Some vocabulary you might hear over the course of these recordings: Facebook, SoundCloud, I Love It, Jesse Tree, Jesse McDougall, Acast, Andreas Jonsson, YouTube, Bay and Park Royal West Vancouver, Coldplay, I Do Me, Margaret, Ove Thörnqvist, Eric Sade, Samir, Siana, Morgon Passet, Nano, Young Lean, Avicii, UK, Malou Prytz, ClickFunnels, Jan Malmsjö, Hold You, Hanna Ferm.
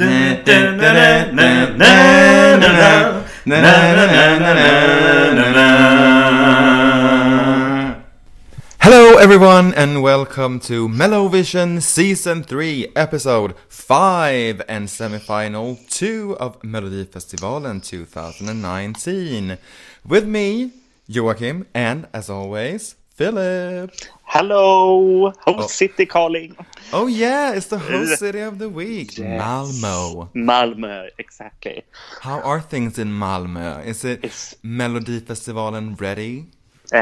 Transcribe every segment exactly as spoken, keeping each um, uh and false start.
Hello everyone and welcome to MelloVision Season three, Episode five and Semi-Final two of Melodifestivalen twenty nineteen. With me, Joachim, and as always, Philip. Hello, host oh. city calling. Oh yeah, it's the host city of the week, yes. Malmö. Malmö, exactly. How are things in Malmö? Is it it's... Melodifestivalen ready? Uh,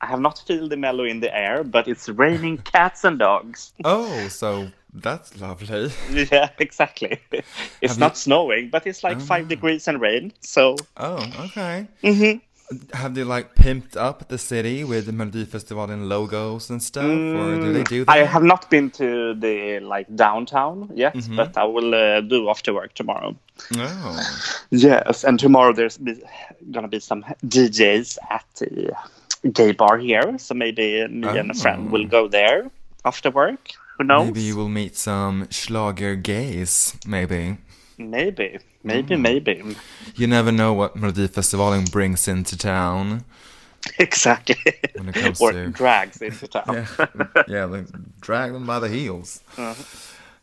I have not feel the mellow in the air, but it's raining cats and dogs. Oh, so that's lovely. Yeah, exactly. It's have not you... snowing, but it's like oh. five degrees and rain, so... Oh, okay. Mm-hmm. Have they like pimped up the city with the Melodifestivalen logos and stuff, mm, or do they do that? I have not been to the like downtown yet, mm-hmm. but I will uh, do after work tomorrow. Oh, yes, and tomorrow there's be- gonna be some D Js at the gay bar here, so maybe me oh. and a friend will go there after work. Who knows? Maybe you will meet some Schlager gays, maybe. Maybe, maybe, mm. maybe. You never know what Melodifestivalen brings into town. Exactly. When it comes or to... drags into town. yeah, yeah, they drag them by the heels. Uh-huh.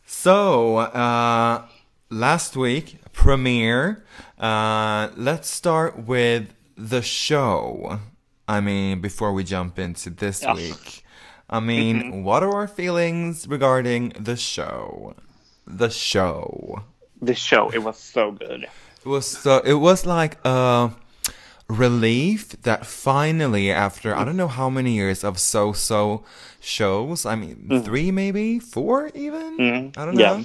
So, uh, last week, premiere. Uh, let's start with the show. I mean, before we jump into this yeah. week. I mean, mm-hmm. what are our feelings regarding the show? The show. The show, it was so good. It was so. It was like a relief that finally, after mm. I don't know how many years of so-so shows, I mean mm. three, maybe four, even mm. I don't yeah. know.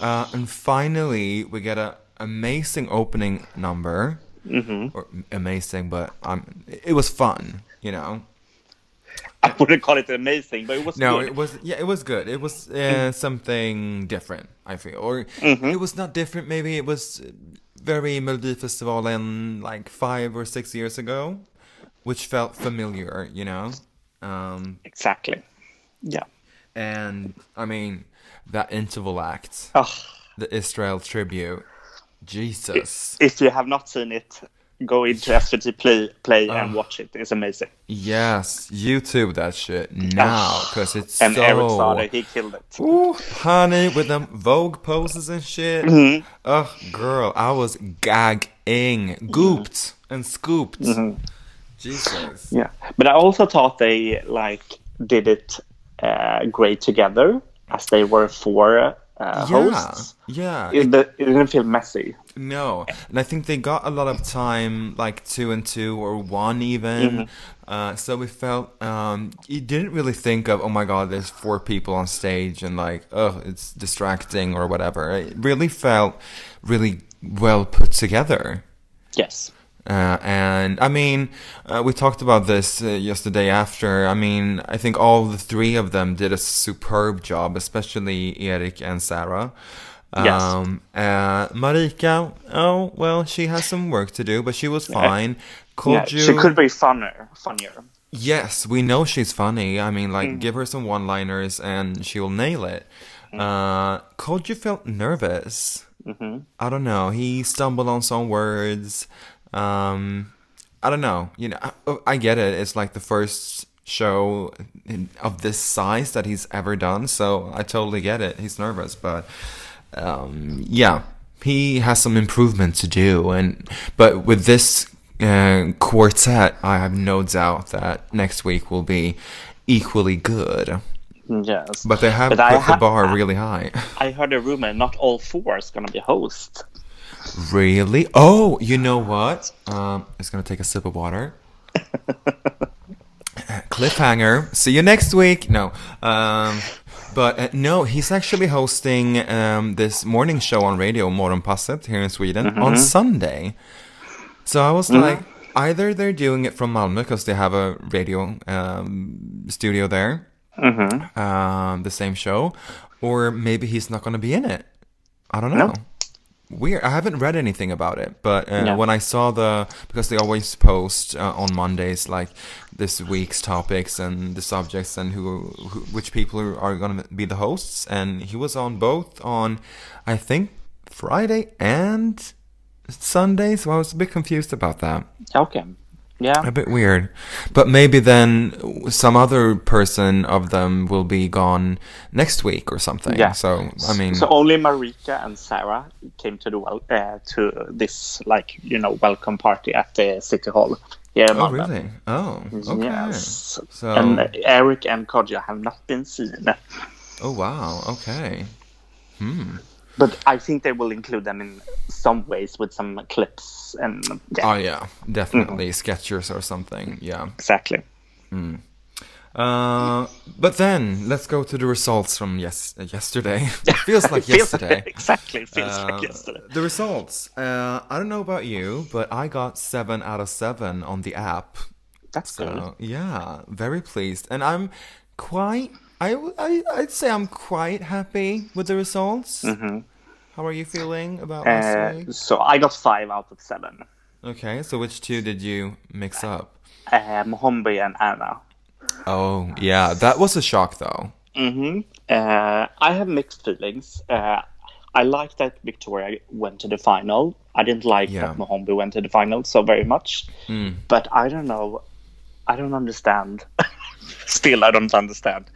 Uh, and finally, we get an amazing opening number. Mm-hmm. Or amazing, but um, it was fun, you know. I wouldn't call it amazing, but it was no, good. it was yeah, it was good. It was uh, mm. something different, I feel, or mm-hmm. it was not different. Maybe it was very Melodifestivalen like five or six years ago, which felt familiar, you know. Um, exactly. Yeah. And I mean that interval act, oh. the Israel tribute. Jesus! If, if you have not seen it. Go into S V T Play, play um, and watch it. It's amazing. Yes, YouTube that shit now because it's and so. And Eric Sade, he killed it. Ooh, honey, with them Vogue poses and shit. Mm-hmm. Oh, girl, I was gagging, gooped mm-hmm. and scooped. Mm-hmm. Jesus. Yeah, but I also thought they like did it uh, great together as they were four. Uh, yeah, hosts. yeah. It, it, it didn't feel messy. No, and I think they got a lot of time, like two and two or one even. Mm-hmm. Uh, so we felt um, you didn't really think of, oh my god, there's four people on stage and like, oh, it's distracting or whatever. It really felt really well put together. Yes. Uh, and I mean, uh, we talked about this uh, yesterday after. I mean, I think all the three of them did a superb job, especially Eric and Sarah. Um, yes. Uh, Marika, oh, well, she has some work to do, but she was fine. Could yeah, you... She could be funner, funnier. Yes, we know she's funny. I mean, like, mm. give her some one-liners and she'll nail it. Mm. Uh, Kodju felt nervous. Mm-hmm. I don't know. He stumbled on some words. Um, I don't know. You know, I, I get it. It's like the first show in, of this size that he's ever done, so I totally get it. He's nervous, but um, yeah, he has some improvement to do. And but with this uh, quartet, I have no doubt that next week will be equally good. Yes, but they have but put ha- the bar really high. I heard a rumor not all four is gonna be hosts. Really? Oh, you know what? Um, it's gonna take a sip of water. Cliffhanger. See you next week. No, um, but uh, no, he's actually hosting um, this morning show on radio, Morgon Passet, here in Sweden mm-hmm. on Sunday. So I was mm-hmm. like, either they're doing it from Malmö because they have a radio um, studio there, mm-hmm. um, the same show, or maybe he's not gonna be in it. I don't know. No. Weird. I haven't read anything about it, but uh, no. when I saw the, because they always post uh, on Mondays like this week's topics and the subjects and who, who which people are going to be the hosts, and he was on both on, I think, Friday and Sunday, so I was a bit confused about that. Okay. Yeah. A bit weird. But maybe then some other person of them will be gone next week or something. Yeah. So, I mean... So only Marika and Sarah came to the wel- uh, to this, like, you know, welcome party at the City Hall. Yeah. Oh, really? Oh, okay. Yes. So... And uh, Eric and Kodja have not been seen. Oh, wow. Okay. Hmm. But I think they will include them in some ways with some clips and. Yeah. Oh yeah, definitely mm-hmm. sketches or something. Yeah, exactly. Mm. Uh, but then let's go to the results from yes yesterday. It feels like it feels yesterday. Like, exactly, it feels uh, like yesterday. The results. Uh, I don't know about you, but I got seven out of seven on the app. That's so, good. Yeah, very pleased, and I'm quite. I, I, I'd say I'm quite happy with the results. Mm-hmm. How are you feeling about last uh, week? So I got five out of seven. Okay, so which two did you mix up? Uh, Mohombi and Anna. Oh, yeah. That was a shock, though. Mm-hmm. Uh, I have mixed feelings. Uh, I like that Victoria went to the final. I didn't like yeah. that Mohombi went to the final so very much. Mm. But I don't know. I don't understand. Still, I don't understand.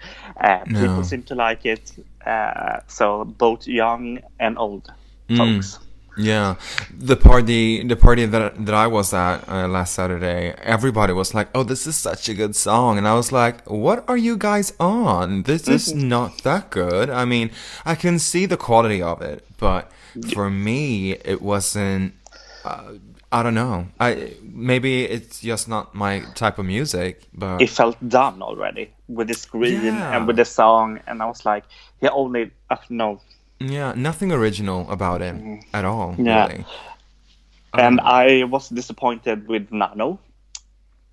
Uh, no. People seem to like it. Uh, so both young and old mm. folks. Yeah, the party, the party that that I was at uh, last Saturday, everybody was like, "Oh, this is such a good song," and I was like, "What are you guys on? This mm-hmm. is not that good." I mean, I can see the quality of it, but for me, it wasn't. Uh, I don't know. I maybe it's just not my type of music, but it felt done already with the screen yeah. and with the song, and I was like, "Yeah, only uh, no." Yeah, nothing original about it mm. at all. Yeah, really. And um, I was disappointed with Nano.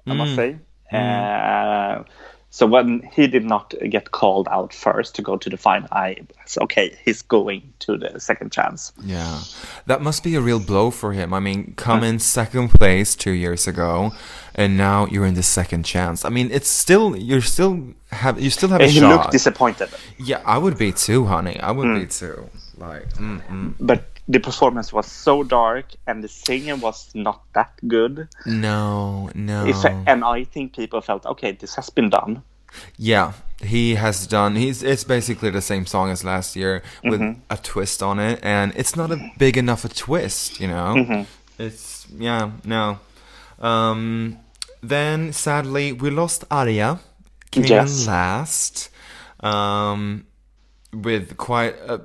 I mm, must say. Mm. Uh, so when he did not get called out first to go to the final, I said, okay, he's going to the second chance. Yeah, that must be a real blow for him. I mean, come in second place two years ago, and now you're in the second chance. I mean, it's still you're still have you still have and a he shot. He looked disappointed. Yeah, I would be too, honey. I would mm. be too. Like, mm-mm. but the performance was so dark, and the singing was not that good. No, no. If, and I think people felt, okay, this has been done. Yeah, he has done. He's it's basically the same song as last year with mm-hmm. a twist on it, and it's not a big enough a twist, you know. Mm-hmm. It's yeah, no. Um, then sadly, we lost Arja. Came yes. last. Um. With quite a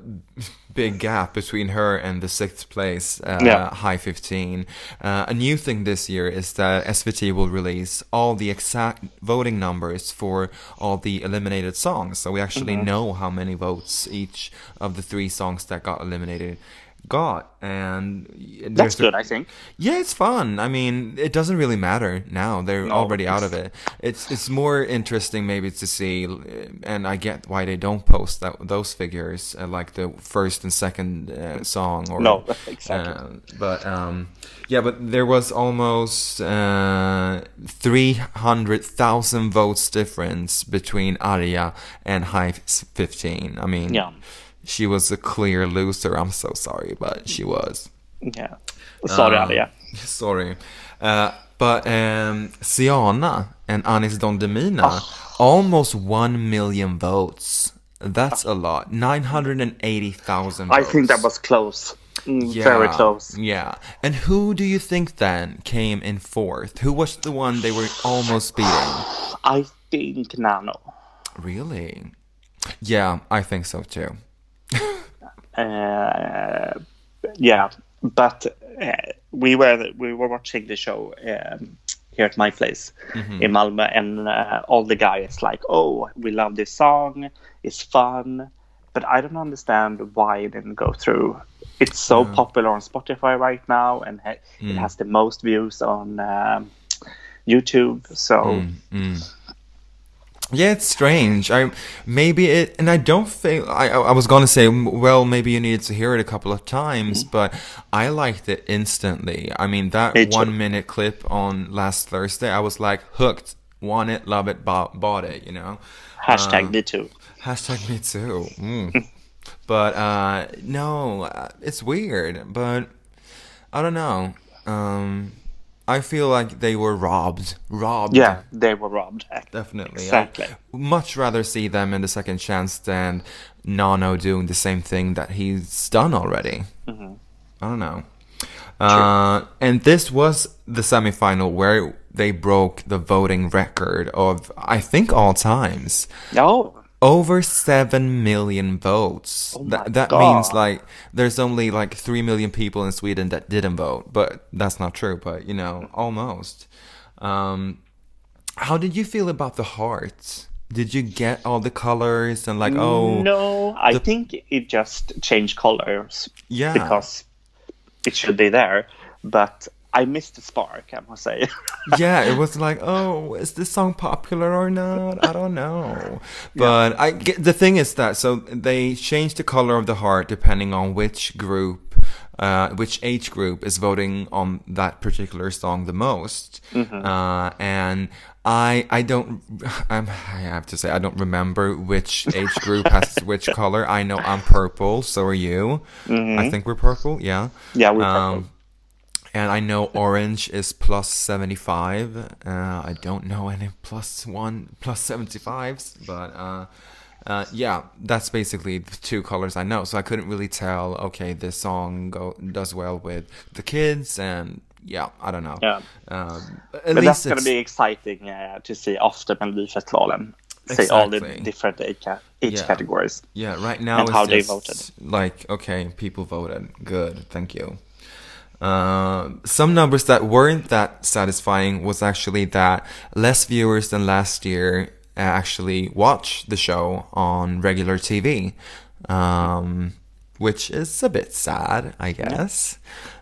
big gap between her and the sixth place, uh, yeah. High fifteen. Uh, a new thing this year is that S V T will release all the exact voting numbers for all the eliminated songs. So we actually mm-hmm. know how many votes each of the three songs that got eliminated got. And that's good, a... I think. Yeah, it's fun. I mean, it doesn't really matter now. They're no, already out of it. It's it's more interesting maybe to see, and I get why they don't post that those figures, uh, like the first and second uh, song. Or, no, exactly. Uh, but, um, yeah, but there was almost uh, three hundred thousand votes difference between Arya and High fifteen. I mean... Yeah. She was a clear loser. I'm so sorry, but she was. Yeah. Sorry, um, Arya. Sorry. Uh, but um, Siana and Anis Dondemina, oh. almost one million votes. That's a lot. nine hundred eighty thousand votes. I think that was close. Mm, yeah, very close. Yeah. And who do you think then came in fourth? Who was the one they were almost beating? I think Nano. Really? Yeah, I think so too. Uh, yeah, but uh, we were we were watching the show um, here at my place mm-hmm. in Malmö, and uh, all the guys like, oh, we love this song, it's fun, but I don't understand why it didn't go through. It's so yeah. popular on Spotify right now, and ha- mm. it has the most views on um, YouTube. So. Mm, mm. Yeah, it's strange. I maybe it, and I don't think I. I was gonna say, well, maybe you needed to hear it a couple of times, but I liked it instantly. I mean, that it one-minute clip on last Thursday, I was like hooked, want it, love it, bought, bought it. You know, hashtag um, me too. Hashtag me too. Mm. But uh, no, it's weird. But I don't know. Um, I feel like they were robbed. Robbed. Yeah, they were robbed. Definitely. Exactly. I'd much rather see them in the second chance than Nano doing the same thing that he's done already. Mm-hmm. I don't know. Uh, and this was the semifinal where they broke the voting record of, I think, all times. No. Over seven million votes. Oh Th- that God. means like there's only like three million people in Sweden that didn't vote, but that's not true, but you know, almost. Um, how did you feel about the hearts? Did you get all the colors and like, oh. No, I the... think it just changed colors. Yeah. Because it should be there, but I missed the spark, I must say. Yeah, it was like, oh, is this song popular or not? I don't know. But yeah. I get, the thing is that, so they change the color of the heart depending on which group, uh, which age group is voting on that particular song the most. Mm-hmm. Uh, and I I don't, I'm, I have to say, I don't remember which age group has which color. I know I'm purple, so are you. Mm-hmm. I think we're purple, yeah. Yeah, we're um, purple. And I know orange is plus seventy-five. Uh, I don't know any plus one, plus seventy-fives. But uh, uh, yeah, that's basically the two colors I know. So I couldn't really tell, okay, this song go, does well with the kids. And yeah, I don't know. Yeah. Uh, at but least that's going to be exciting uh, to see after Melodifestivalen. Exactly. Say all the different age yeah. categories. Yeah, right now and it's how they voted. Like, okay, people voted. Good, thank you. Uh, some numbers that weren't that satisfying was actually that less viewers than last year actually watched the show on regular T V, um, which is a bit sad, I guess.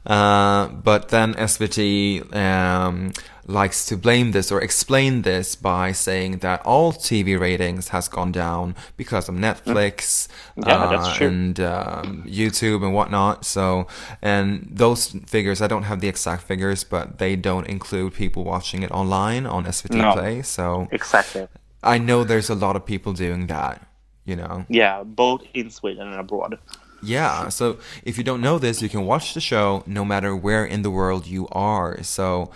Uh, but then S V T um, likes to blame this or explain this by saying that all T V ratings has gone down because of Netflix yeah, uh, that's true. and um, YouTube and whatnot. So, and those figures, I don't have the exact figures, but they don't include people watching it online on S V T no. Play. So exactly, I know there's a lot of people doing that. You know, yeah, both in Sweden and abroad. Yeah, so if you don't know this, you can watch the show no matter where in the world you are. So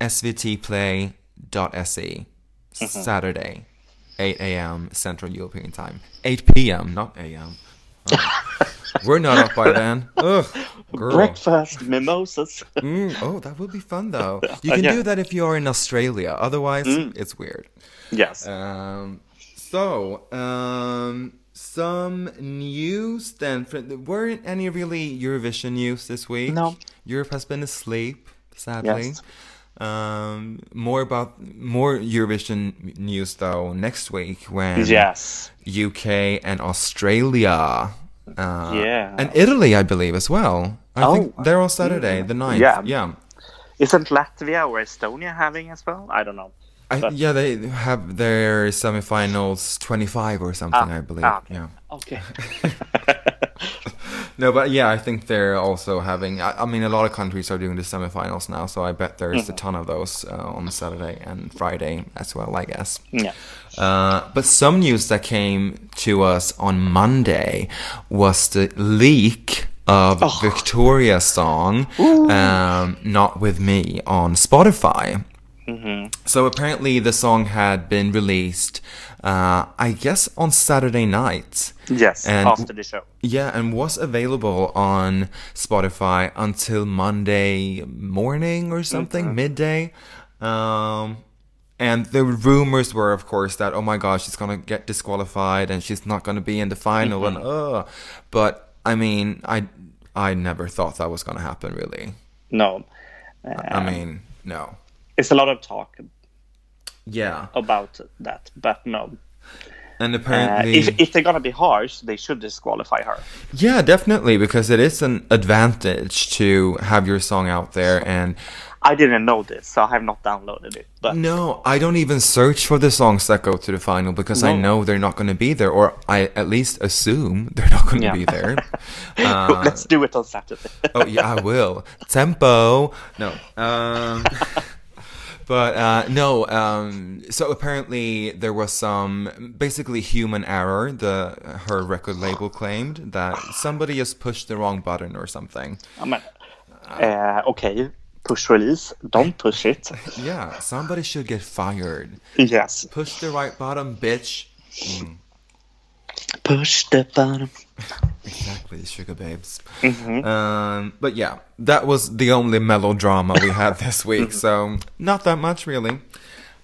S V T play dot S E, mm-hmm. Saturday, eight a.m. Central European Time. eight p.m., not a m. Oh. We're not up by then. Ugh, breakfast, mimosas. Mm, oh, that would be fun, though. You can yeah. do that if you are in Australia. Otherwise, mm. it's weird. Yes. Um, so... Um, Some news then. Weren't any really Eurovision news this week? No. Europe has been asleep, sadly. Yes. Um, more about more Eurovision news though next week when yes. U K and Australia. Uh, yeah. And Italy, I believe, as well. I oh. think they're on Saturday, yeah. the ninth. Yeah. yeah. Isn't Latvia or Estonia having as well? I don't know. I, yeah, they have their semifinals twenty-five or something, ah, I believe. Ah, okay. Yeah. Okay. No, but yeah, I think they're also having... I, I mean, a lot of countries are doing the semifinals now, so I bet there's mm-hmm. a ton of those uh, on Saturday and Friday as well, I guess. Yeah. Uh, but some news that came to us on Monday was the leak... of oh. Victoria's song, um, Not With Me, on Spotify. Mm-hmm. So apparently the song had been released, uh, I guess, on Saturday night. Yes, and, after the show. Yeah, and was available on Spotify until Monday morning or something, mm-hmm. midday. Um, and the rumors were, of course, that, oh my gosh, she's going to get disqualified and she's not going to be in the final. Mm-hmm. and uh, But, I mean, I, I never thought that was going to happen, really. No. Um... I mean, no. It's a lot of talk yeah. about that, but no. And apparently... Uh, if, if they're going to be harsh, they should disqualify her. Yeah, definitely, because it is an advantage to have your song out there. And I didn't know this, so I have not downloaded it. But no, I don't even search for the songs that go to the final because no. I know they're not going to be there, or I at least assume they're not going to yeah. be there. Uh, Let's do it on Saturday. Oh, yeah, I will. Tempo. No. Um, but uh, no, um, so apparently there was some basically human error, the her record label claimed, that somebody just pushed the wrong button or something. I mean, uh, okay. Push release, don't push it. Yeah, somebody should get fired. Yes. Push the right bottom, bitch. Mm. Push the bottom. Exactly, sugar babes. Mm-hmm. Um, but yeah, that was the only melodrama we had this week, so not that much really.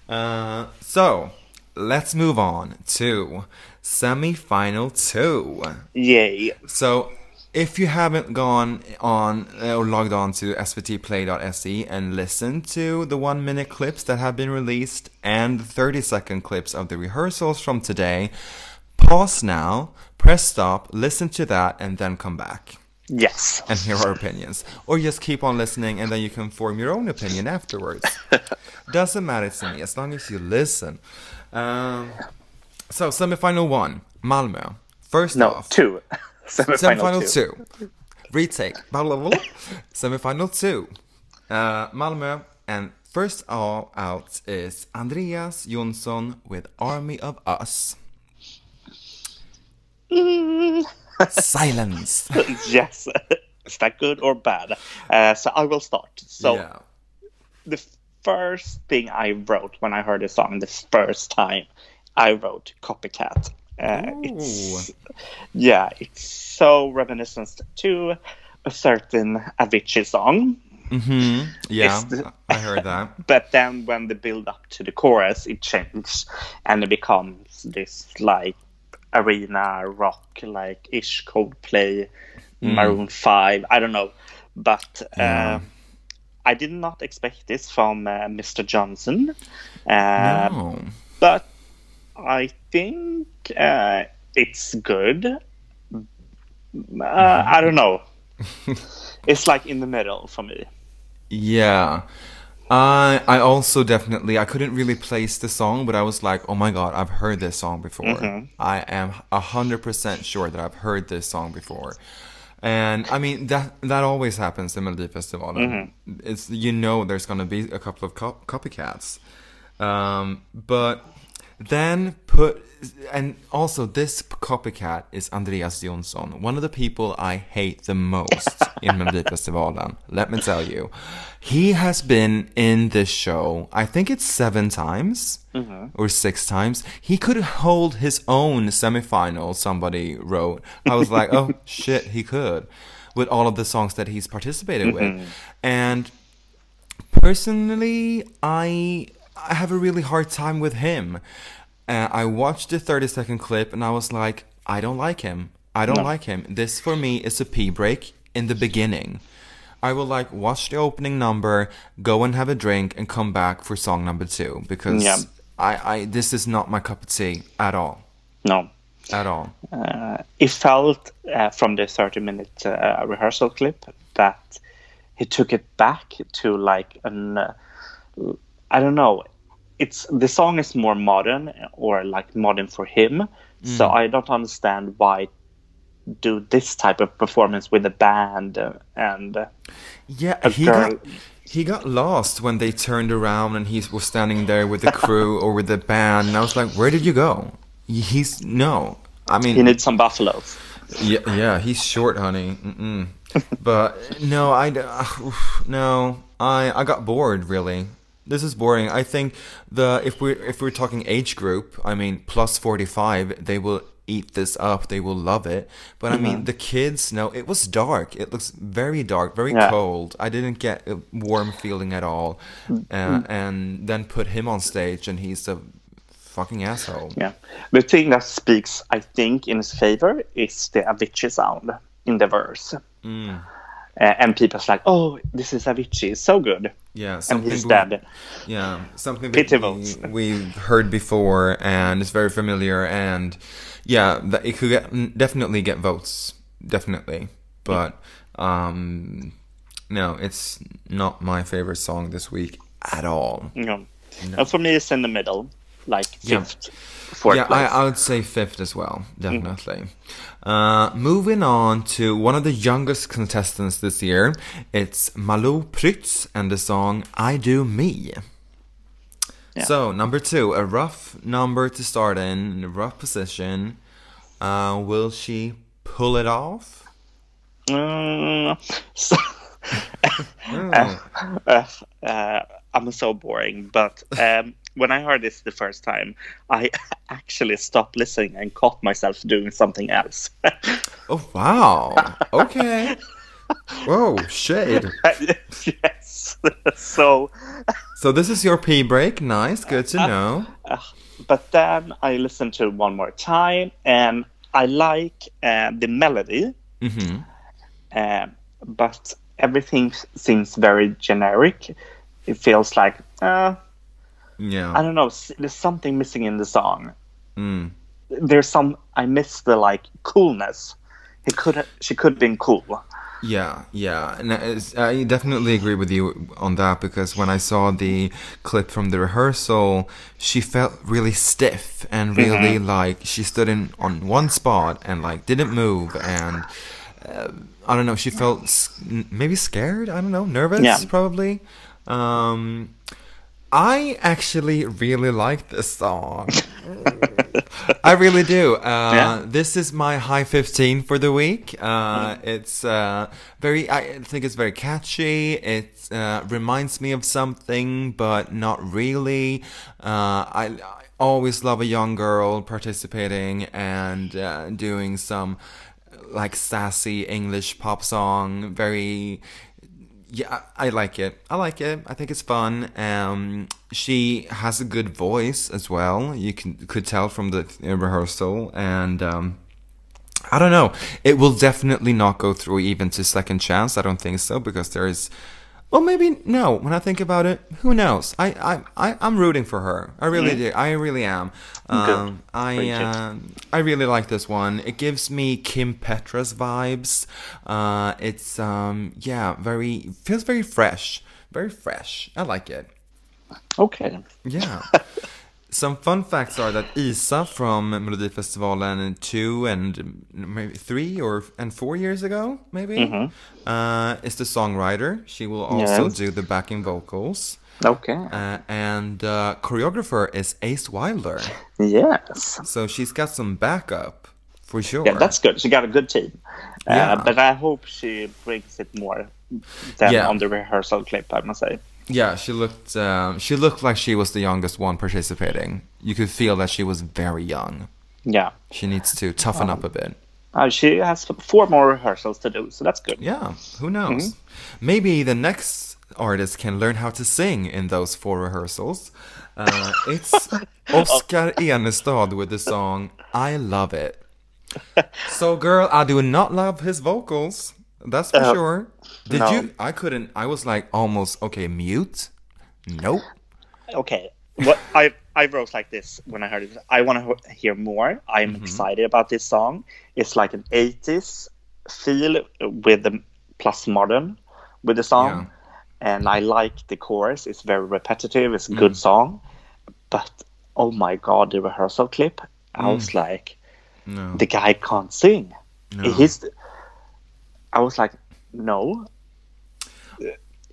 Uh, so, let's move on to semi-final two. Yay. So, if you haven't gone on or logged on to s v t play dot s e and listened to the one minute clips that have been released and the thirty second clips of the rehearsals from today, pause now, press stop, listen to that, and then come back. Yes. And hear our opinions. Or just keep on listening and then you can form your own opinion afterwards. Doesn't matter to me as long as you listen. Um, so, semifinal one, Malmö. First no, off. No, two. Semifinal, Semifinal two. two. Retake. Blah, blah, blah. Semifinal two. Uh, Malmö. And first all out is Andreas Jonsson with Army of Us. Mm. Silence. Yes. Is that good or bad? Uh, so I will start. So yeah. The first thing I wrote when I heard the song the first time, I wrote copycat. Uh, it's, yeah, it's so reminiscent to a certain Avicii song. Mm-hmm. Yeah, the, I heard that. But then when the build-up to the chorus, it changed, and it becomes this, like, arena rock, like, ish Coldplay, mm. Maroon five, I don't know. But uh, yeah. I did not expect this from uh, Mister Johnson. Uh, no. But I think uh, it's good. Uh, I don't know. It's like in the middle for me. Yeah. Uh, I also definitely, I couldn't really place the song, but I was like, oh my god, I've heard this song before. Mm-hmm. I am one hundred percent sure that I've heard this song before. And I mean, that that always happens in Melodifestivalen. Mm-hmm. It's, you know, there's going to be a couple of co- copycats. Um, but... Then put, and also this copycat is Andreas Jonsson, one of the people I hate the most in Melodifestivalen. Let me tell you, he has been in this show, I think it's seven times mm-hmm. or six times. He could hold his own semifinal, somebody wrote. I was like, oh shit, he could, with all of the songs that he's participated mm-hmm. with. And personally, I... I have a really hard time with him. Uh, I watched the thirty second clip and I was like, I don't like him. I don't no. like him. This for me is a pee break in the beginning. I will like watch the opening number, go and have a drink and come back for song number two because yeah. I, I this is not my cup of tea at all. No. At all. Uh, it felt uh, from the thirty minute uh, rehearsal clip that he took it back to like an... Uh, I don't know. It's the song is more modern or like modern for him. Mm. So I don't understand why do this type of performance with a band and yeah, a he girl. Got, he got lost when they turned around and he was standing there with the crew or with the band. And I was like, where did you go? He's no. I mean, he needs some buffaloes. Yeah, yeah, he's short, honey. Mm-mm. But no, I no, I I got bored really. This is boring. I think the if we if we're talking age group, I mean plus forty-five, they will eat this up. They will love it. But mm-hmm. I mean the kids, no, it was dark. It looks very dark, very yeah. cold. I didn't get a warm feeling at all. Uh, and then put him on stage, and he's a fucking asshole. Yeah, the thing that speaks, I think, in his favor is the Avicii sound in the verse. Mm. Uh, and people's like, oh, this is Avicii, it's so good. Yeah, and he's we, dead. Yeah, something we, we've heard before, and it's very familiar. And yeah, it could get, definitely get votes, definitely. But um, no, it's not my favorite song this week at all. No. no. And for me, it's in the middle, like fifth, yeah. fourth Yeah, I, I would say fifth as well, definitely. Mm. Uh, moving on to one of the youngest contestants this year. It's Malou Prytz and the song I Do Me. Yeah. So, number two, a rough number to start in, a rough position. Uh, will she pull it off? Uh, so, oh. uh, uh, uh, I'm so boring, but um, when I heard this the first time, I actually stopped listening and caught myself doing something else. Oh, wow. Okay. Whoa, shit. Yes. So... So this is your pee break. Nice. Good to know. Uh, uh, but then I listened to it one more time, and I like uh, the melody. Mm-hmm. Uh, but everything seems very generic. It feels like, uh, yeah, I don't know. There's something missing in the song. Mm. There's some. I miss the like coolness. He could. She could have been cool. Yeah, yeah. And I definitely agree with you on that, because when I saw the clip from the rehearsal, she felt really stiff and really mm-hmm. like she stood in on one spot and like didn't move, and uh, I don't know, she felt maybe scared, I don't know, nervous yeah. probably. Um, I actually really like this song. I really do. Uh, yeah. This is my High fifteen for the week. Uh, mm. It's uh, very, I think it's very catchy. It uh, reminds me of something, but not really. Uh, I, I always love a young girl participating and uh, doing some like sassy English pop song. Very, yeah, I like it. I like it. I think it's fun. Um, she has a good voice as well. You can could tell from the rehearsal. And um, I don't know. It will definitely not go through even to second chance. I don't think so, because there is... Well, maybe no. When I think about it, who knows? I, I, I I'm rooting for her. I really mm-hmm. do. I really am. Um, I uh, I really like this one. It gives me Kim Petras vibes. Uh, it's um yeah, very feels very fresh, very fresh. I like it. Okay. Yeah. Some fun facts are that Isa from Melodifestivalen two and maybe three or and four years ago, maybe, mm-hmm. uh, is the songwriter. She will also yes. do the backing vocals. Okay. Uh, and uh, choreographer is Ace Wilder. Yes. So she's got some backup for sure. Yeah, that's good. She got a good team. Uh, yeah. But I hope she brings it more than yeah. on the rehearsal clip, I must say. Yeah, she looked. Um, she looked like she was the youngest one participating. You could feel that she was very young. Yeah, she needs to toughen um, up a bit. Uh, she has four more rehearsals to do, so that's good. Yeah, who knows? Mm-hmm. Maybe the next artist can learn how to sing in those four rehearsals. Uh, it's Oscar Enestad with the song "I Love It." So, girl, I do not love his vocals. That's for uh, sure. Did no. you? I couldn't. I was like almost okay. Mute. Nope. Okay. What I I wrote like this when I heard it. I want to hear more. I'm mm-hmm. excited about this song. It's like an eighties feel with the plus modern with the song, yeah. and I like the chorus. It's very repetitive. It's a good mm. song, but oh my god, the rehearsal clip. I mm. was like, no. the guy can't sing. No. He's. I was like, no.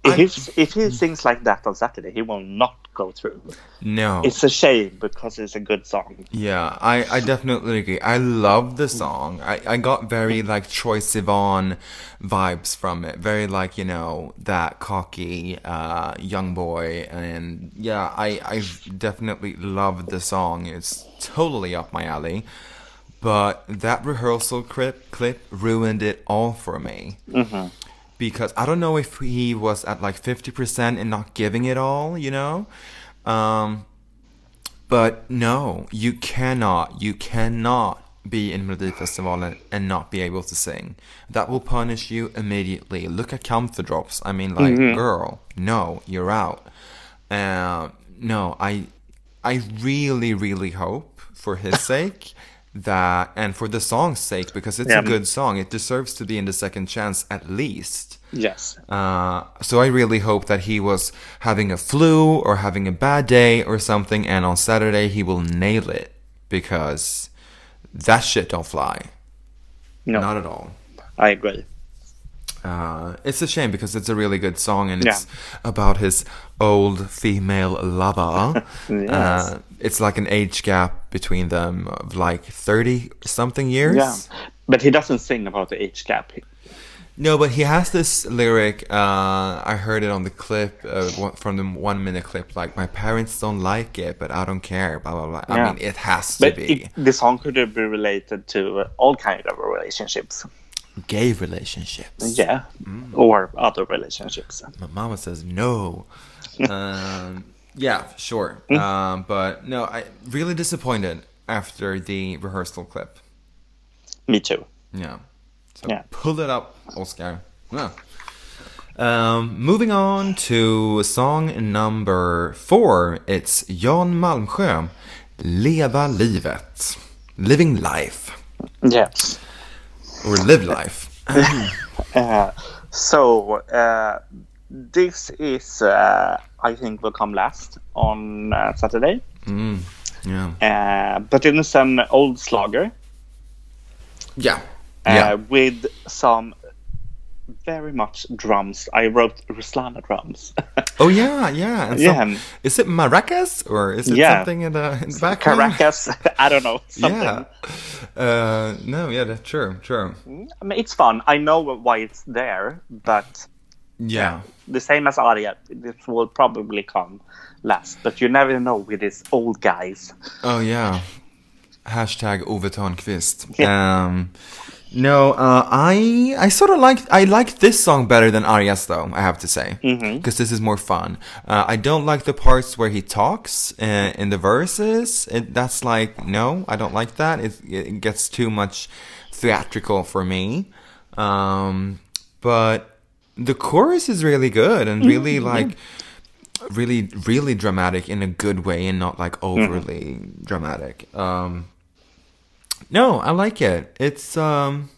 If, I... if he sings like that on Saturday, he will not go through. No. It's a shame, because it's a good song. Yeah, I, I definitely agree. I love the song. I, I got very, like, Troye Sivan vibes from it. Very, like, you know, that cocky uh, young boy. And, yeah, I, I definitely love the song. It's totally up my alley. But that rehearsal clip, clip ruined it all for me. Mm-hmm. Because I don't know if he was at like fifty percent and not giving it all, you know? Um, but no, you cannot, you cannot be in Melodifestivalen and not be able to sing. That will punish you immediately. Look at Kampferdrops. I mean, like, mm-hmm. girl, no, you're out. Uh, no, I, I really, really hope for his sake that, and for the song's sake, because it's yeah. a good song, it deserves to be in the second chance at least. Yes. Uh, so I really hope that he was having a flu or having a bad day or something, and on Saturday he will nail it, because that shit don't fly. No, not at all. I agree. Uh, it's a shame, because it's a really good song, and it's yeah. about his old female lover. Yes. Uh, it's like an age gap between them of like thirty-something years. Yeah, but he doesn't sing about the age gap. No, but he has this lyric, uh, I heard it on the clip, uh, from the one-minute clip, like, my parents don't like it, but I don't care, blah, blah, blah. Yeah. I mean, it has but to be. It, the song could be related to uh, all kinds of relationships. Gay relationships. Yeah, mm. or other relationships. My mama says no. um, yeah, sure. Mm. Um, but no, I really disappointed after the rehearsal clip. Me too. Yeah. So yeah. pull it up, Oscar. Yeah. Um, moving on to song number four. It's Jan Malmsjö, Leva livet. Living life. Yes. Or live life. uh, so, uh, this is, uh, I think, will come last on uh, Saturday. Mm, yeah. Uh, but it is an old Schlager. Yeah. Uh, yeah. With some very much drums. I wrote Ruslana drums. Oh, yeah, yeah. And some, yeah. Is it maracas or is it yeah. something in the, in the background? Caracas, I don't know. Something. Yeah. Uh, no, yeah, that's true, true. I mean, it's fun. I know why it's there, but yeah, yeah the same as Arya, it will probably come last. But you never know with these old guys. Oh, yeah. Hashtag Ove Thörnqvist. Yeah. Um, No, uh, I I sort of like I like this song better than Arja's, though, I have to say, because mm-hmm. this is more fun. Uh, I don't like the parts where he talks uh, in the verses. It, that's like no, I don't like that. It, it gets too much theatrical for me. Um, but the chorus is really good and really mm-hmm. like really really dramatic in a good way and not like overly mm-hmm. dramatic. Um, No, I like it. It's, um,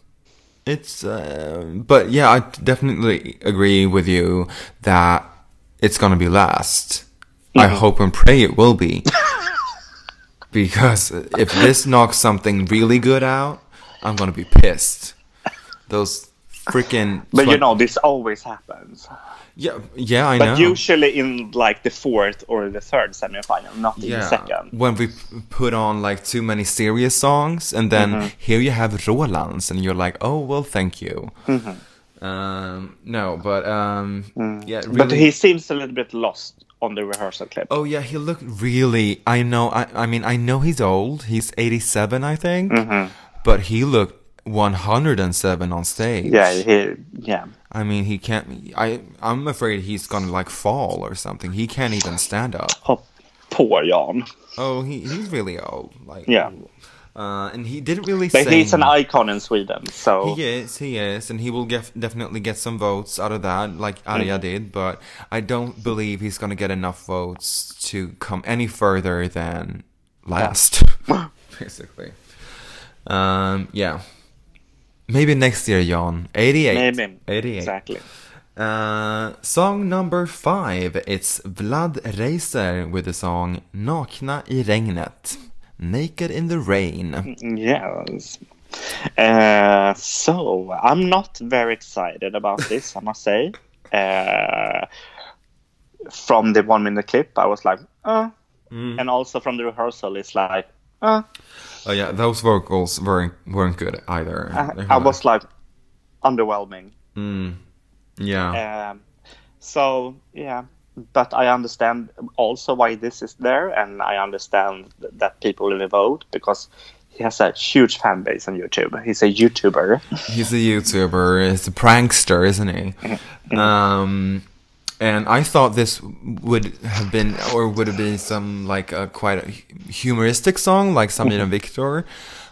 it's, uh, but yeah, I definitely agree with you that it's gonna be last. Mm-hmm. I hope and pray it will be. Because if this knocks something really good out, I'm gonna be pissed. Those freaking. But sw- you know, this always happens. Yeah, yeah, I but know. But usually in like the fourth or the third semifinal, not in yeah. the second. When we put on like too many serious songs, and then mm-hmm. here you have Rolands, and you're like, oh well, thank you. Mm-hmm. Um, no, but um, mm. yeah, really... but he seems a little bit lost on the rehearsal clip. Oh yeah, he looked really. I know. I, I mean, I know he's old. He's eighty-seven, I think. Mm-hmm. But he looked one hundred seven on stage. Yeah, he, yeah. I mean, he can't. I, I'm afraid he's gonna like fall or something. He can't even stand up. Oh, poor Jan. Oh, he, he's really old. Like, yeah. Uh, and he didn't really. But sing. He's an icon in Sweden, so he is. He is, and he will get, definitely get some votes out of that, like Arja mm. did. But I don't believe he's gonna get enough votes to come any further than last, basically. Um, yeah. Maybe next year, Jan. eighty-eight. Maybe. eighty-eight. Exactly. Uh, song number five. It's Vlad Reiser with the song Nakna I regnet. Naked in the rain. Yes. Uh, so, I'm not very excited about this, I must say. Uh, from the one minute clip, I was like, uh. Mm. And also from the rehearsal, it's like, uh. Oh yeah, those vocals weren't weren't good either. I, I was like underwhelming. Mm. Yeah. Um, so yeah, but I understand also why this is there, and I understand that people really vote because he has a huge fan base on YouTube. He's a YouTuber. He's a YouTuber. He's a prankster, isn't he? um. And I thought this would have been, or would have been some, like, a quite a humoristic song, like Samir and Victor.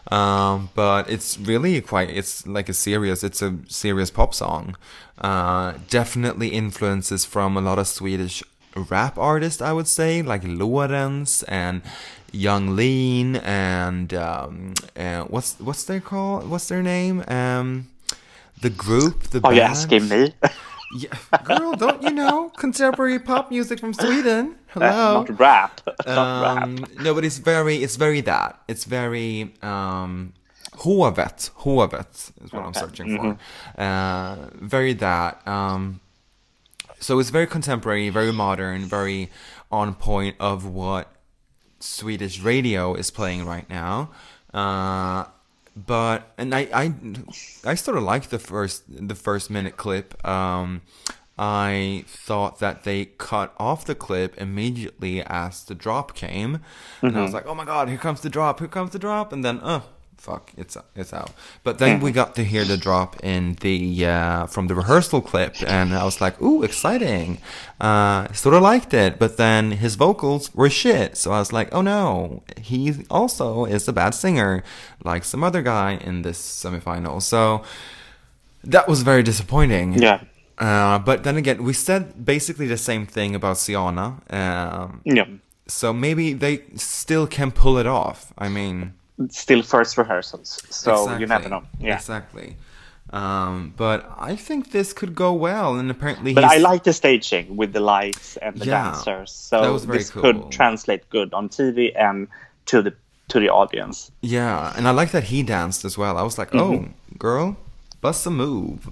Um, but it's really quite, it's like a serious, it's a serious pop song. Uh, definitely influences from a lot of Swedish rap artists, I would say, like Lawrence and Young Lean and um, uh, what's what's their call? What's their name? Um, the group, the band. Are you asking me? Yeah, girl, don't you know contemporary pop music from Sweden? Hello, not rap. Not um, rap. No, but it's very, it's very that. It's very. Um, Hovet, Hovet is what okay. I'm searching for. Mm-hmm. Uh, very that. Um, so it's very contemporary, very modern, very on point of what Swedish radio is playing right now. Uh, but and I, I, I sort of liked the first the first minute clip. Um, I thought that they cut off the clip immediately as the drop came, mm-hmm. and I was like, "Oh my god, here comes the drop! Here comes the drop!" And then, uh. Fuck, it's it's out. But then we got to hear the drop in the uh, from the rehearsal clip, and I was like, "Ooh, exciting!" Uh, sort of liked it, but then his vocals were shit. So I was like, "Oh no, he also is a bad singer, like some other guy in this semifinal." So that was very disappointing. Yeah. Uh, but then again, we said basically the same thing about Siana. Um, yeah. So maybe they still can pull it off. I mean. Still first rehearsals, so exactly. You never know. Yeah, exactly. Um, but I think this could go well, and apparently. But he's... I like the staging with the lights and the yeah, dancers, so this cool. could translate good on T V and to the to the audience. Yeah, and I like that he danced as well. I was like, oh, mm-hmm. girl, bust a move.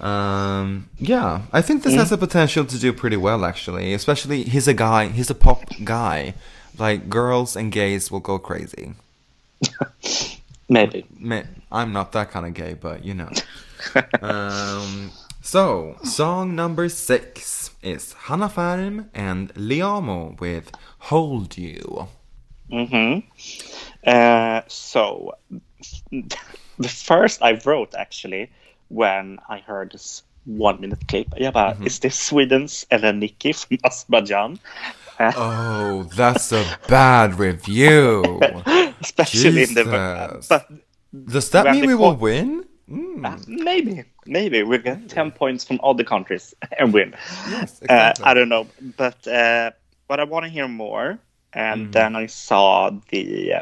Um, yeah, I think this mm-hmm. has the potential to do pretty well, actually. Especially he's a guy, he's a pop guy. Like girls and gays will go crazy. Maybe. I'm not that kind of gay, but you know. um, so, song number six is Hanna Ferm and Liamoo with Hold You. Mm-hmm. Uh, so, the first I wrote, actually, when I heard this one-minute clip, I bara, mm-hmm. is this Sweden's Ellen Nikki from Azerbaijan? Oh, that's a bad review. Especially Jesus. In the uh, but does that mean we co- will win? Mm. Uh, maybe, maybe we'll get maybe. ten points from all the countries and win. Yes, exactly. uh, I don't know, but uh, but I want to hear more. And mm-hmm. then I saw the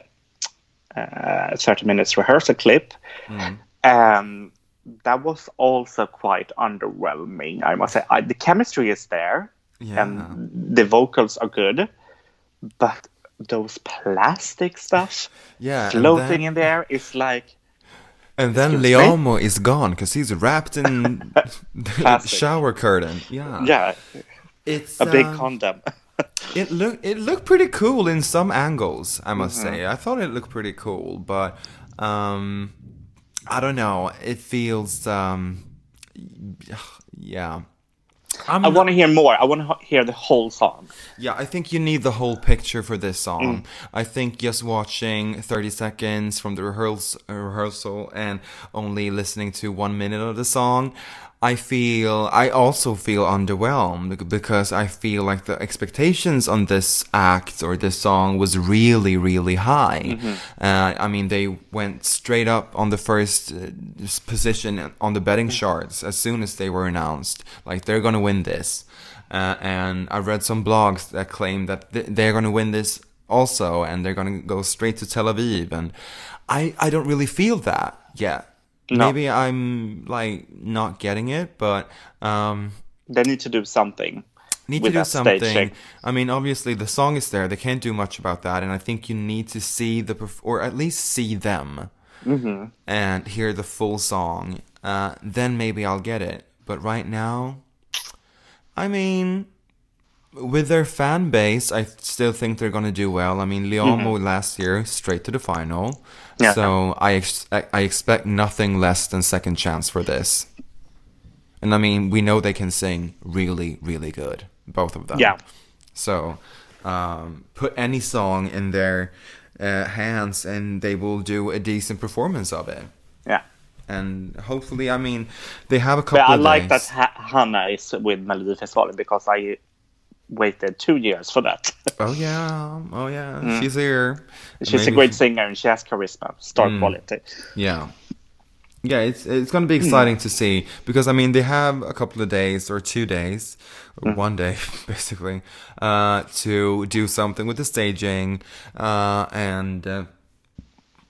uh, thirty minutes rehearsal clip, mm. and that was also quite underwhelming. I must say, I, the chemistry is there, yeah. and the vocals are good, but. Those plastic stuff yeah, floating then, in there is like... And then Liamoo is gone because he's wrapped in the shower curtain. Yeah, yeah, it's a uh, big condom. it, look, it looked pretty cool in some angles, I must mm-hmm. say. I thought it looked pretty cool, but um, I don't know. It feels... Um, yeah. I'm I want to hear more. I want to hear the whole song. Yeah, I think you need the whole picture for this song. Mm. I think just watching thirty seconds from the rehears- rehearsal and only listening to one minute of the song, I feel, I also feel underwhelmed because I feel like the expectations on this act or this song was really, really high. Mm-hmm. Uh, I mean, they went straight up on the first uh, position on the betting charts as soon as they were announced. Like, they're going to win this. Uh, and I read some blogs that claim that th- they're going to win this also, and they're going to go straight to Tel Aviv. And I, I don't really feel that yet. No. Maybe I'm like not getting it, but um, they need to do something. Need to do something. Staging. I mean, obviously the song is there; they can't do much about that. And I think you need to see the perf- or at least see them mm-hmm. and hear the full song. Uh, then maybe I'll get it. But right now, I mean, with their fan base, I still think they're going to do well. I mean, Liamoo mm-hmm. last year straight to the final. Yeah. So I ex- I expect nothing less than second chance for this. And I mean, we know they can sing really, really good, both of them. Yeah. So um, put any song in their uh, hands and they will do a decent performance of it. Yeah. And hopefully, I mean, they have a couple but I of I like days. That ha- Hanna is with Melodifestivalen because I... waited two years for that. oh yeah, oh yeah, mm. she's here. She's Maybe a great she... singer and she has charisma, star mm. quality. Yeah. Yeah, it's it's going to be exciting mm. to see, because I mean they have a couple of days or two days, mm. one day basically, uh, to do something with the staging uh, and uh,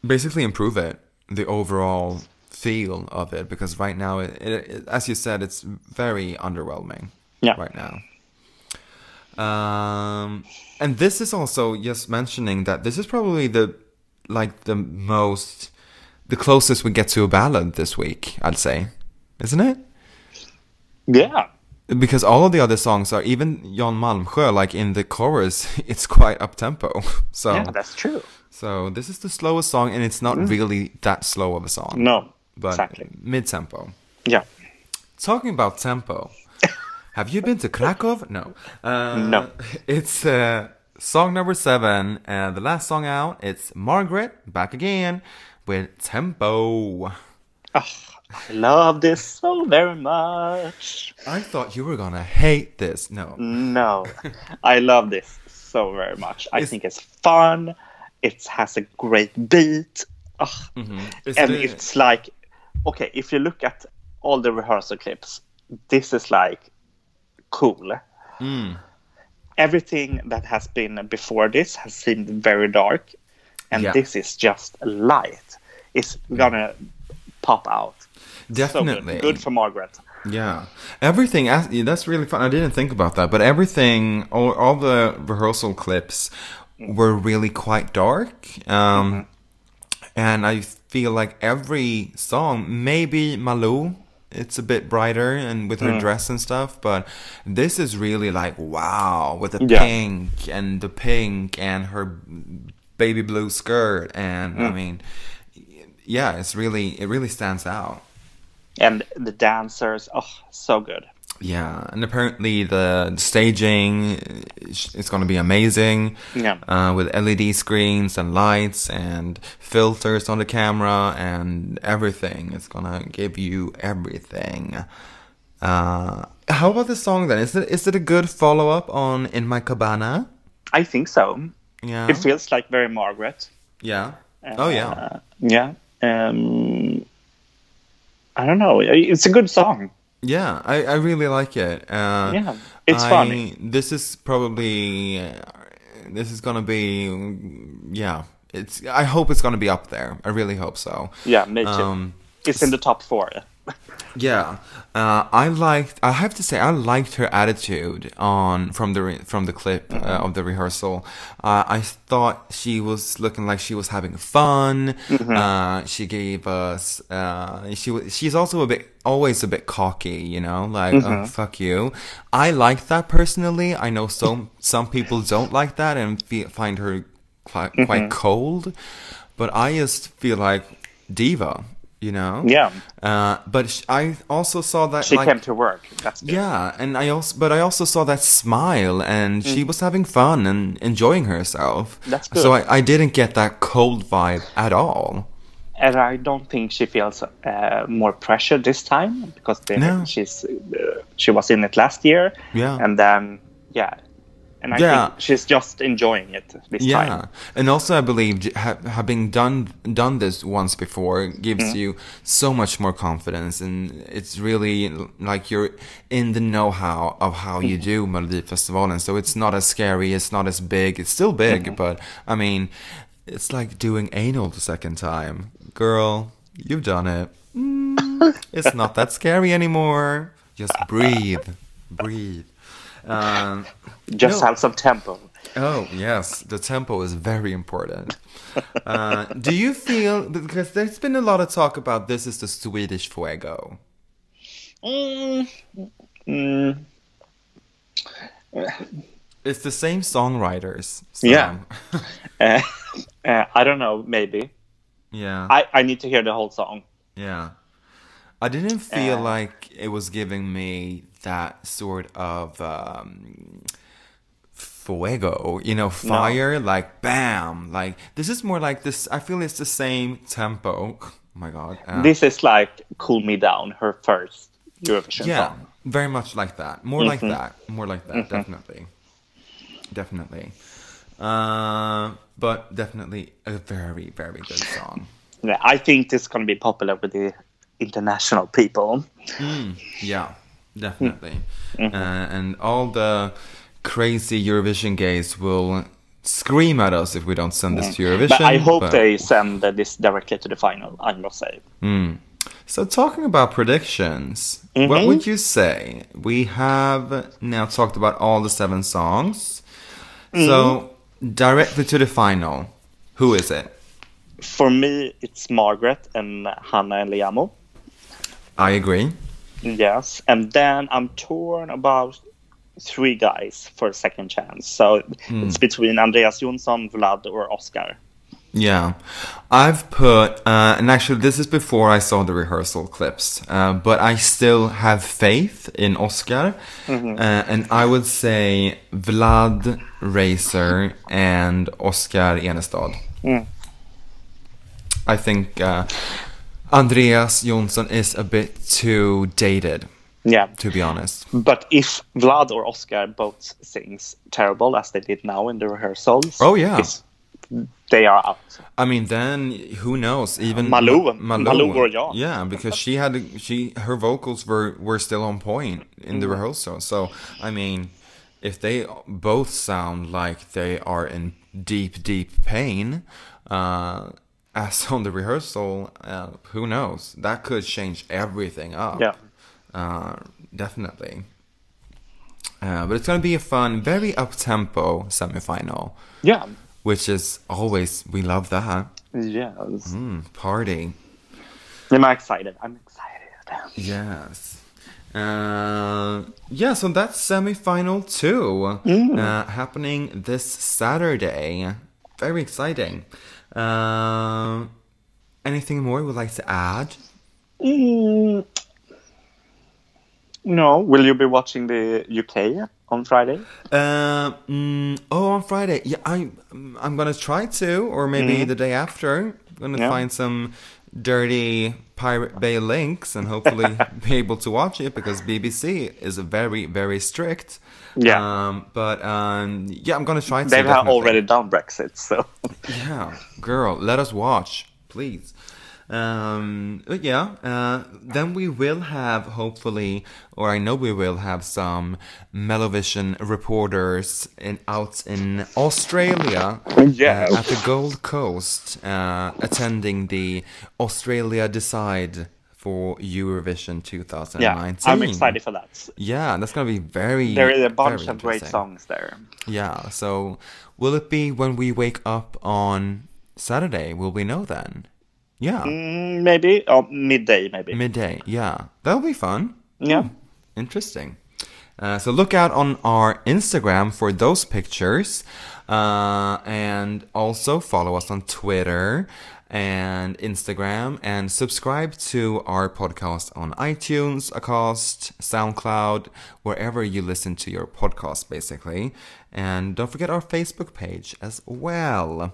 basically improve it, the overall feel of it, because right now, it, it, it, as you said, it's very underwhelming. Yeah. Right now. Um, and this is also just mentioning that this is probably the like the most. The closest we get to a ballad this week, I'd say, isn't it? Yeah. Because all of the other songs are, even Jan Malmsjö, like in the chorus, it's quite up-tempo. So, yeah, that's true. So this is the slowest song, and it's not mm. really that slow of a song. No, but exactly. Mid-tempo. Yeah. Talking about tempo, have you been to Krakow? No. Uh, no. It's... Uh, song number seven, uh, the last song out, it's Margaret, back again, with Tempo. Oh, I love this so very much. I thought you were gonna hate this. No. No. I love this so very much. I it's, think it's fun. It has a great beat. Oh. Mm-hmm. It's and the... it's like, okay, if you look at all the rehearsal clips, this is like cool. Mm. Everything that has been before this has seemed very dark. And yeah. This is just light. It's gonna pop out. Definitely. So good. Good for Margaret. Yeah. Everything, that's really fun. I didn't think about that. But everything, all, all the rehearsal clips were really quite dark. Um, mm-hmm. And I feel like every song, maybe Malou, it's a bit brighter and with her mm. dress and stuff, but this is really like, wow, with the yeah. pink and the pink and her... baby blue skirt, and mm. I mean, yeah, it's really it really stands out. And the dancers, oh, so good. Yeah, and apparently the staging is going to be amazing. Yeah, uh, with L E D screens and lights and filters on the camera and everything. It's gonna give you everything. Uh, how about the song then? Is it is it a good follow up on In My Cabana? I think so. Yeah. It feels like very Margaret. Yeah. Uh, oh, yeah. Uh, yeah. Um, I don't know. It's a good song. Yeah, I, I really like it. Uh, yeah, it's I, funny. This is probably... Uh, this is going to be... Yeah. It's. I hope it's going to be up there. I really hope so. Yeah, me too. Um, it's in the top four. Yeah. Uh, I liked... I have to say, I liked her attitude on from the re, from the clip uh, of the rehearsal. Uh, I thought she was looking like she was having fun. Mm-hmm. Uh, she gave us... Uh, she She's also a bit... always a bit cocky, you know? Like, mm-hmm. oh, fuck you. I like that personally. I know some, some people don't like that and fe- find her quite, mm-hmm. quite cold. But I just feel like diva. You know, yeah. Uh, but sh- I also saw that she like, came to work. That's good. Yeah, and I also, but I also saw that smile, and mm. she was having fun and enjoying herself. That's good. So I, I didn't get that cold vibe at all. And I don't think she feels uh, more pressure this time, because they, no. she's uh, she was in it last year. Yeah, and then yeah. And I yeah. think she's just enjoying it this yeah. time. And also I believe ha- having done done this once before gives mm. you so much more confidence. And it's really like you're in the know-how of how you mm. do Melodifestivalen. So it's not as scary. It's not as big. It's still big. Mm-hmm. But, I mean, it's like doing anal the second time. Girl, you've done it. Mm, it's not that scary anymore. Just breathe. Breathe. Um, Just no. have some tempo. Oh, yes. The tempo is very important. Uh, do you feel... Because there's been a lot of talk about this is the Swedish Fuego. Mm. Mm. It's the same songwriters. So. Yeah. uh, uh, I don't know. Maybe. Yeah. I, I need to hear the whole song. Yeah. I didn't feel uh, like it was giving me... that sort of um, fuego, you know, fire, no. like bam, like this is more like this. I feel it's the same tempo. Oh my god, um, this is like "Cool Me Down," her first Eurovision yeah, song. Yeah, very much like that. More mm-hmm. like that. More like that. Mm-hmm. Definitely, definitely. Uh, but definitely a very, very good song. Yeah, I think this is gonna be popular with the international people. Mm, yeah, definitely. Mm-hmm. Uh, and all the crazy Eurovision gays will scream at us if we don't send this mm. to Eurovision. But I hope but... they send this directly to the final, I must say. Mm. So talking about predictions, mm-hmm. what would you say? We have now talked about all the seven songs. Mm. So directly to the final, who is it? For me, it's Margaret and Hanna and Liamoo. I agree. Yes, and then I'm torn about three guys for a second chance. So mm. it's between Andreas Jonsson, Vlad, or Oscar. Yeah, I've put, uh, and actually this is before I saw the rehearsal clips, uh, but I still have faith in Oscar, mm-hmm. uh, and I would say Vlad Racer and Oscar Enestad. Mm. I think uh, Andreas Jonsson is a bit too dated, yeah, to be honest. But if Vlad or Oscar both sings terrible, as they did now in the rehearsals... Oh, yeah. It's- They are out. I mean, then who knows? Even Malou, Malou, Malou or Jan. Yeah, because she had she her vocals were, were still on point in the mm. rehearsal. So I mean, if they both sound like they are in deep, deep pain, uh, as on the rehearsal, uh, who knows? That could change everything up. Yeah, uh, definitely. Uh, but it's gonna be a fun, very up-tempo semifinal. Yeah. Which is always, we love that. Yes. Mm, party. I'm excited. I'm excited. Yes. Uh, yeah, so that's semi-final two. Mm. Uh, happening this Saturday. Very exciting. Uh, anything more you would like to add? Mm. No. Will you be watching the U K on Friday? Uh, mm, oh, on Friday. Yeah, I, I'm going to try to, or maybe mm-hmm. the day after. I'm going to yeah. find some dirty Pirate Bay links and hopefully be able to watch it, because B B C is very, very strict. Yeah. Um, but um, yeah, I'm going to try to. They've already done Brexit, so. Yeah, girl, let us watch, please. Um, but yeah, uh, then we will have, hopefully, or I know we will have some MelloVision reporters in, out in Australia, yeah. uh, at the Gold Coast, uh, attending the Australia Decide for Eurovision twenty nineteen. Yeah, I'm excited for that. Yeah, that's going to be very, there is a bunch of great songs there. Yeah, so will it be when we wake up on Saturday? Will we know then? Yeah. Mm, maybe. Or midday, maybe. Midday, yeah. That'll be fun. Yeah. Mm, interesting. Uh, so look out on our Instagram for those pictures. Uh, and also follow us on Twitter and Instagram. And subscribe to our podcast on iTunes, Acast, SoundCloud, wherever you listen to your podcast, basically. And don't forget our Facebook page as well.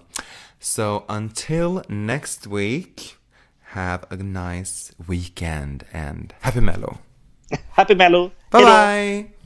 So until next week, have a nice weekend and happy Mello. Happy Mello. Bye-bye. Hello.